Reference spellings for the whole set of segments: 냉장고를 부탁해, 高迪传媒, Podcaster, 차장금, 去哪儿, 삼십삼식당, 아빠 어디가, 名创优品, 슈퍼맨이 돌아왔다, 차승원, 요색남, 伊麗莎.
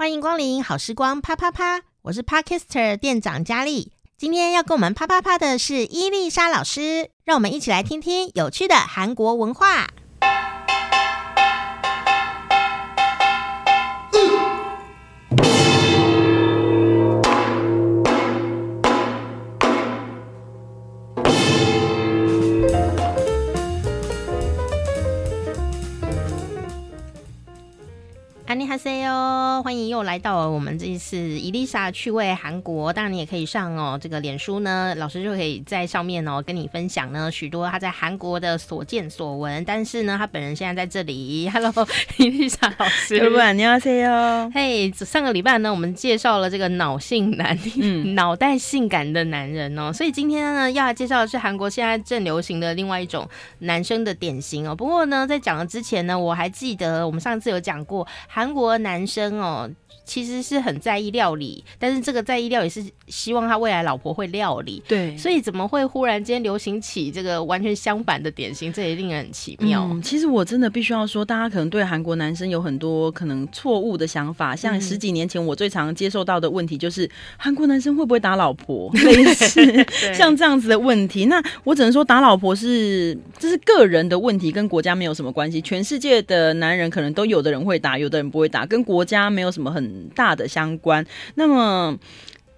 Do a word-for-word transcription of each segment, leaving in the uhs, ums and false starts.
欢迎光临好时光啪啪啪，我是 Podcaster 店长佳丽。今天要跟我们啪啪啪的是伊丽莎老师，让我们一起来听听有趣的韩国文化。欢迎又来到我们这一次伊丽莎趣味韩国，当然你也可以上哦这个脸书呢，老师就可以在上面哦跟你分享呢许多他在韩国的所见所闻。但是呢，他本人现在在这里。Hello， 伊丽莎老师，여러분안녕하세요。嘿，上个礼拜呢，我们介绍了这个脑性男，嗯、脑袋性感的男人哦。所以今天呢，要来介绍的是韩国现在正流行的另外一种男生的典型哦。不过呢，在讲的之前呢，我还记得我们上次有讲过韩国男生。哦，其实是很在意料理，但是这个在意料理是希望他未来老婆会料理，对，所以怎么会忽然间流行起这个完全相反的典型，这也令人很奇妙。嗯，其实我真的必须要说，大家可能对韩国男生有很多可能错误的想法，像十几年前我最常接受到的问题就是、嗯、韩国男生会不会打老婆，类似像这样子的问题。那我只能说打老婆是这是个人的问题，跟国家没有什么关系，全世界的男人可能都有的人会打，有的人不会打，跟国家没有什么很大的相关。那么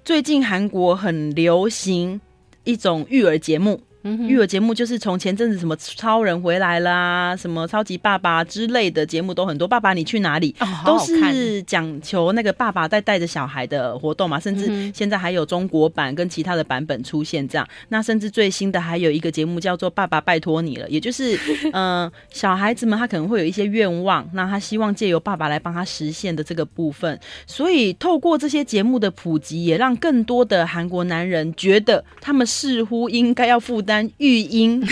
最近韩国很流行一种育儿节目，嗯、育儿节目就是从前阵子什么超人回来啦，什么超级爸爸之类的节目都很多，爸爸你去哪里、哦、好好看，都是讲求那个爸爸在带着小孩的活动嘛，甚至现在还有中国版跟其他的版本出现这样。那甚至最新的还有一个节目叫做爸爸拜托你了，也就是呃，小孩子们他可能会有一些愿望，那他希望借由爸爸来帮他实现的这个部分。所以透过这些节目的普及，也让更多的韩国男人觉得他们似乎应该要负担育婴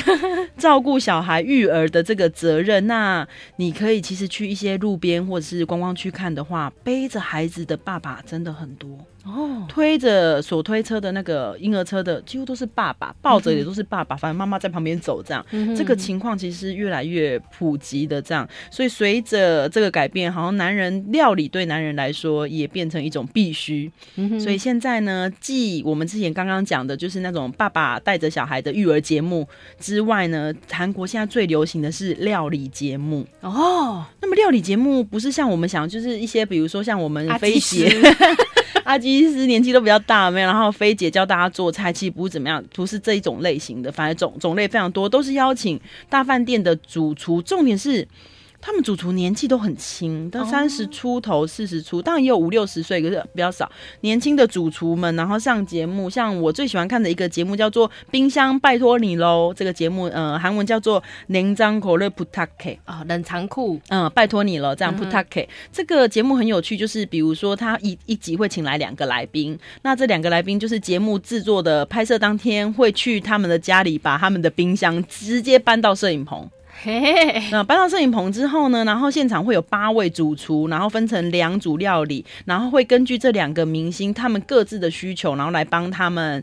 照顾小孩育儿的这个责任。那你可以其实去一些路边或者是观光区看的话，背着孩子的爸爸真的很多哦，推着所推车的那个婴儿车的几乎都是爸爸，抱着也都是爸爸，反正妈妈在旁边走这样、嗯、这个情况其实越来越普及的这样。所以随着这个改变，好像男人料理对男人来说也变成一种必须、嗯、所以现在呢，既我们之前刚刚讲的就是那种爸爸带着小孩的育儿节目之外呢，韩国现在最流行的是料理节目哦。那么料理节目不是像我们想就是一些比如说像我们飞姐阿基斯年纪都比较大没有，然后菲姐教大家做菜，其实不是怎么样，不是这一种类型的，反正种种类非常多，都是邀请大饭店的主厨，重点是他们主厨年纪都很轻，到三十出头四十出，当然也有五六十岁，可是比较少年轻的主厨们，然后上节目。像我最喜欢看的一个节目叫做冰箱拜托你咯，这个节目呃，韩文叫做冷藏庫를부탁해，冷藏库嗯，拜托你了这样부탁해。这个节目很有趣，就是比如说他 一, 一集会请来两个来宾，那这两个来宾就是节目制作的拍摄当天会去他们的家里，把他们的冰箱直接搬到摄影棚。那搬到摄影棚之后呢，然后现场会有八位主厨，然后分成两组料理，然后会根据这两个明星他们各自的需求，然后来帮他们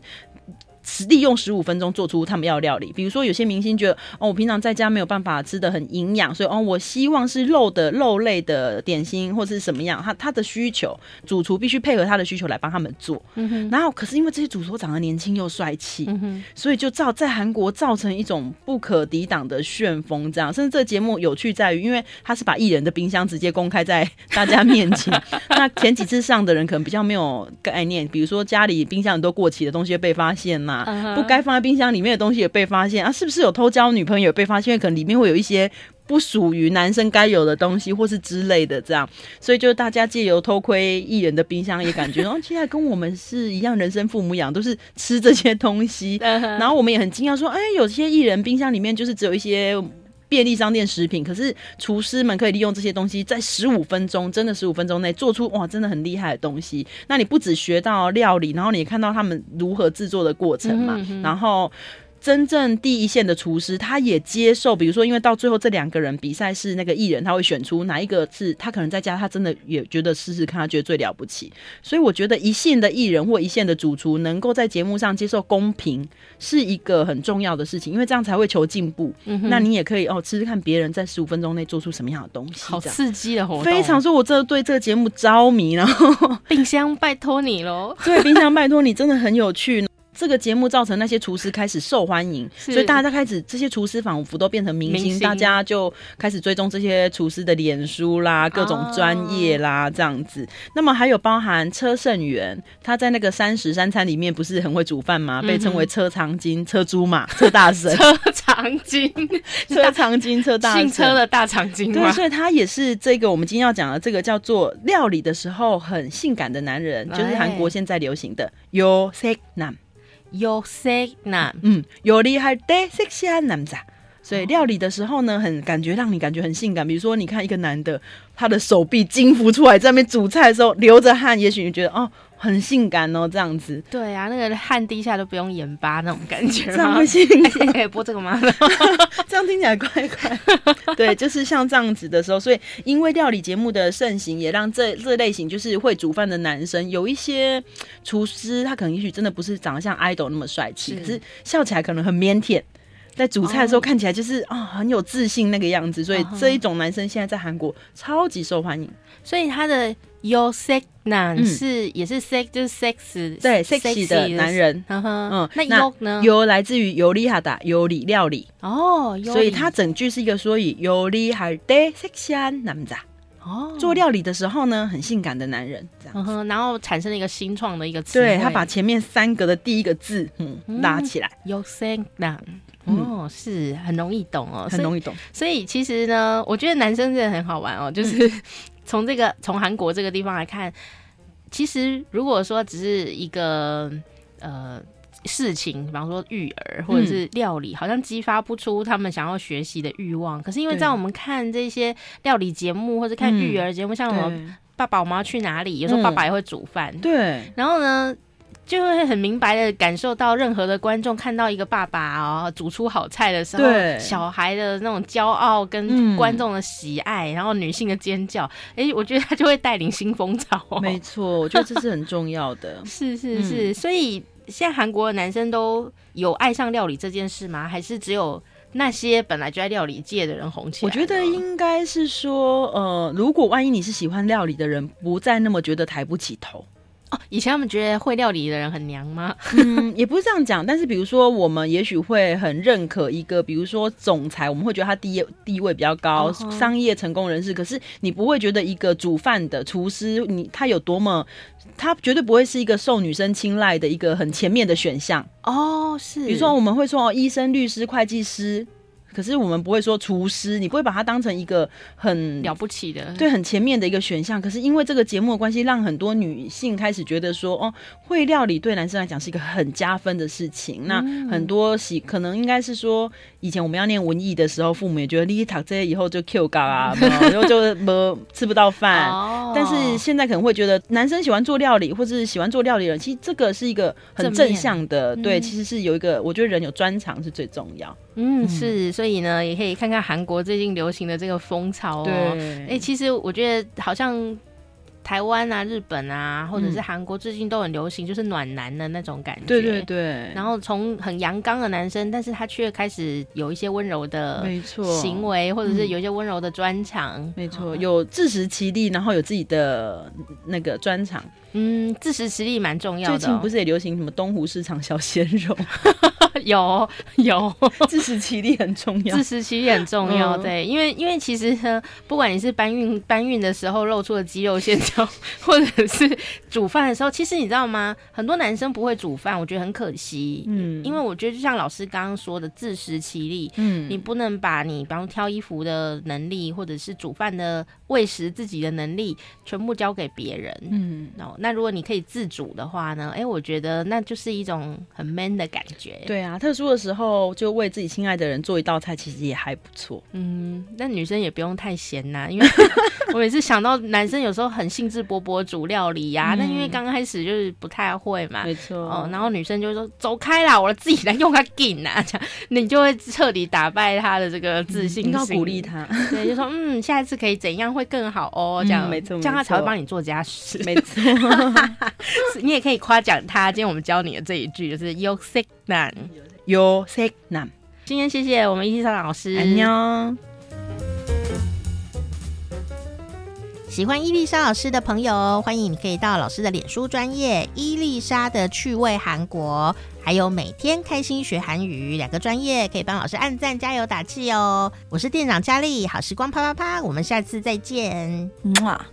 利用十五分钟做出他们要的料理。比如说有些明星觉得哦，我平常在家没有办法吃的很营养，所以哦，我希望是肉的肉类的点心或是什么样，他他的需求主厨必须配合他的需求来帮他们做、嗯、然后可是因为这些主厨长得年轻又帅气、嗯、所以就造在韩国造成一种不可抵挡的旋风这样。甚至这个节目有趣在于，因为他是把艺人的冰箱直接公开在大家面前那前几次上的人可能比较没有概念，比如说家里冰箱很多过期的东西会被发现嘛、啊Uh-huh. 不该放在冰箱里面的东西也被发现啊，是不是有偷交女朋友也被发现，可能里面会有一些不属于男生该有的东西或是之类的这样。所以就大家借由偷窥艺人的冰箱也感觉哦，现在跟我们是一样，人生父母养都是吃这些东西、uh-huh. 然后我们也很惊讶说哎，有些艺人冰箱里面就是只有一些便利商店食品，可是厨师们可以利用这些东西在十五分钟，真的十五分钟内做出哇真的很厉害的东西。那你不只学到料理，然后你也看到他们如何制作的过程嘛，嗯嗯嗯，然后真正第一线的厨师他也接受，比如说因为到最后这两个人比赛是那个艺人，他会选出哪一个是他可能在家他真的也觉得试试看，他觉得最了不起。所以我觉得一线的艺人或一线的主厨能够在节目上接受公平是一个很重要的事情，因为这样才会求进步、嗯、那你也可以哦试试看别人在十五分钟内做出什么样的东西，好刺激的活动，非常说我真的对这个节目着迷，然后冰箱拜托你咯，对，冰箱拜托你，真的很有趣。这个节目造成那些厨师开始受欢迎，所以大家开始这些厨师仿佛都变成明星，明星大家就开始追踪这些厨师的脸书啦，各种专业啦、哦、这样子。那么还有包含车胜元，他在那个三十三餐里面不是很会煮饭吗、嗯、被称为车长金、车猪嘛、车大神车长金车长金、车大神姓车的大长金吗？对，所以他也是这个我们今天要讲的这个叫做料理的时候很性感的男人，就是韩国现在流行的요색남有色男，嗯，有厉害的色香男子，所以料理的时候呢，很感觉让你感觉很性感。比如说，你看一个男的，他的手臂筋浮出来，在那边煮菜的时候流着汗，也许你觉得哦，很性感哦，这样子。对啊，那个汗滴下都不用盐巴那种感觉吗，这样会性感？可以播这个吗？这样听起来怪怪。对，就是像这样子的时候，所以因为料理节目的盛行，也让这这类型就是会煮饭的男生，有一些厨师他可能也许真的不是长得像 idol 那么帅气，可是笑起来可能很腼腆。在煮菜的时候看起来就是、oh. 哦、很有自信那个样子，所以这一种男生现在在韩国超级受欢迎。所以他的有色男是、嗯、也是 sex 就是 sex 对 sexy 的男人，呵呵、嗯、那有呢，有来自于有理哈达有理料理哦，所以他整句是一个所以有理哈达 sexy 男子哦，做料理的时候呢，很性感的男人这样子、嗯，然后产生了一个新创的一个词，对，他把前面三个的第一个字嗯拉起来，有色男。哦，是很容易懂哦，很容易懂。所以其实呢，我觉得男生真的很好玩哦，就是从这个从韩国这个地方来看，其实如果说只是一个呃事情，比方说育儿或者是料理、嗯、好像激发不出他们想要学习的欲望。可是因为在我们看这些料理节目或者看育儿节目、嗯、像我们爸爸我们要去哪里，有时候爸爸也会煮饭、嗯、对，然后呢就会很明白的感受到，任何的观众看到一个爸爸哦煮出好菜的时候，小孩的那种骄傲跟观众的喜爱、嗯、然后女性的尖叫，哎，我觉得他就会带领新风潮、哦、没错，我觉得这是很重要的是是是、嗯、所以现在韩国的男生都有爱上料理这件事吗？还是只有那些本来就在料理界的人红起来？我觉得应该是说呃，如果万一你是喜欢料理的人，不再那么觉得抬不起头哦。以前他们觉得会料理的人很娘吗？嗯，也不是这样讲，但是比如说我们也许会很认可一个，比如说总裁，我们会觉得他地地位比较高、uh-huh. 商业成功人士，可是你不会觉得一个煮饭的厨师你他有多么，他绝对不会是一个受女生青睐的一个很前面的选项哦、oh, 是，比如说我们会说、哦、医生、律师、会计师，可是我们不会说厨师，你不会把它当成一个很了不起的，对，很前面的一个选项。可是因为这个节目的关系，让很多女性开始觉得说，哦，会料理对男生来讲是一个很加分的事情。那很多喜可能应该是说，以前我们要念文艺的时候，父母也觉得你读这以后就 Q 高啊，然后就没吃不到饭。但是现在可能会觉得，男生喜欢做料理或是喜欢做料理的人，其实这个是一个很正向的，对，其实是有一个，我觉得人有专长是最重要。嗯，是，所以呢，也可以看看韩国最近流行的这个风潮哦。对，哎、欸，其实我觉得好像台湾啊、日本啊，或者是韩国最近都很流行，就是暖男的那种感觉。对对对。然后从很阳刚的男生，但是他却开始有一些温柔的行为，或者是有一些温柔的专长。嗯、没错，有自食其力，然后有自己的那个专长。嗯，自食其力蛮重要的、哦。最近不是也流行什么东湖市场小鲜肉？有有，自食其力很重要，自食其力很重要。嗯、对，因为因为其实呢，不管你是搬运搬运的时候露出的肌肉线条，或者是煮饭的时候，其实你知道吗？很多男生不会煮饭，我觉得很可惜。嗯，因为我觉得就像老师刚刚说的，自食其力，嗯，你不能把你比方挑衣服的能力，或者是煮饭的喂食自己的能力，全部交给别人。嗯，然后。那如果你可以自主的话呢，哎、欸，我觉得那就是一种很 man 的感觉。对啊，特殊的时候就为自己亲爱的人做一道菜，其实也还不错。嗯，那女生也不用太闲啦、啊，因为我每次想到男生有时候很性兴致勃勃煮料理呀、啊嗯，那因为刚开始就是不太会嘛，没错。哦，然后女生就会说走开啦，我自己来用它劲啊，这样你就会彻底打败她的这个自信心。要、嗯、鼓励她，对，就说嗯，下一次可以怎样会更好哦，这样、嗯、没错，这样她才会帮你做家事。没错，你也可以夸奖她。今天我们教你的这一句就是 "Yo sick nam, Yo sick nam"。今天谢谢我们伊西桑老师，安妞。喜欢伊丽莎老师的朋友，欢迎你可以到老师的脸书专页伊丽莎的趣味韩国，还有每天开心学韩语两个专页，可以帮老师按赞加油打气哦。我是店长佳丽，好时光啪啪啪，我们下次再见。嗯啊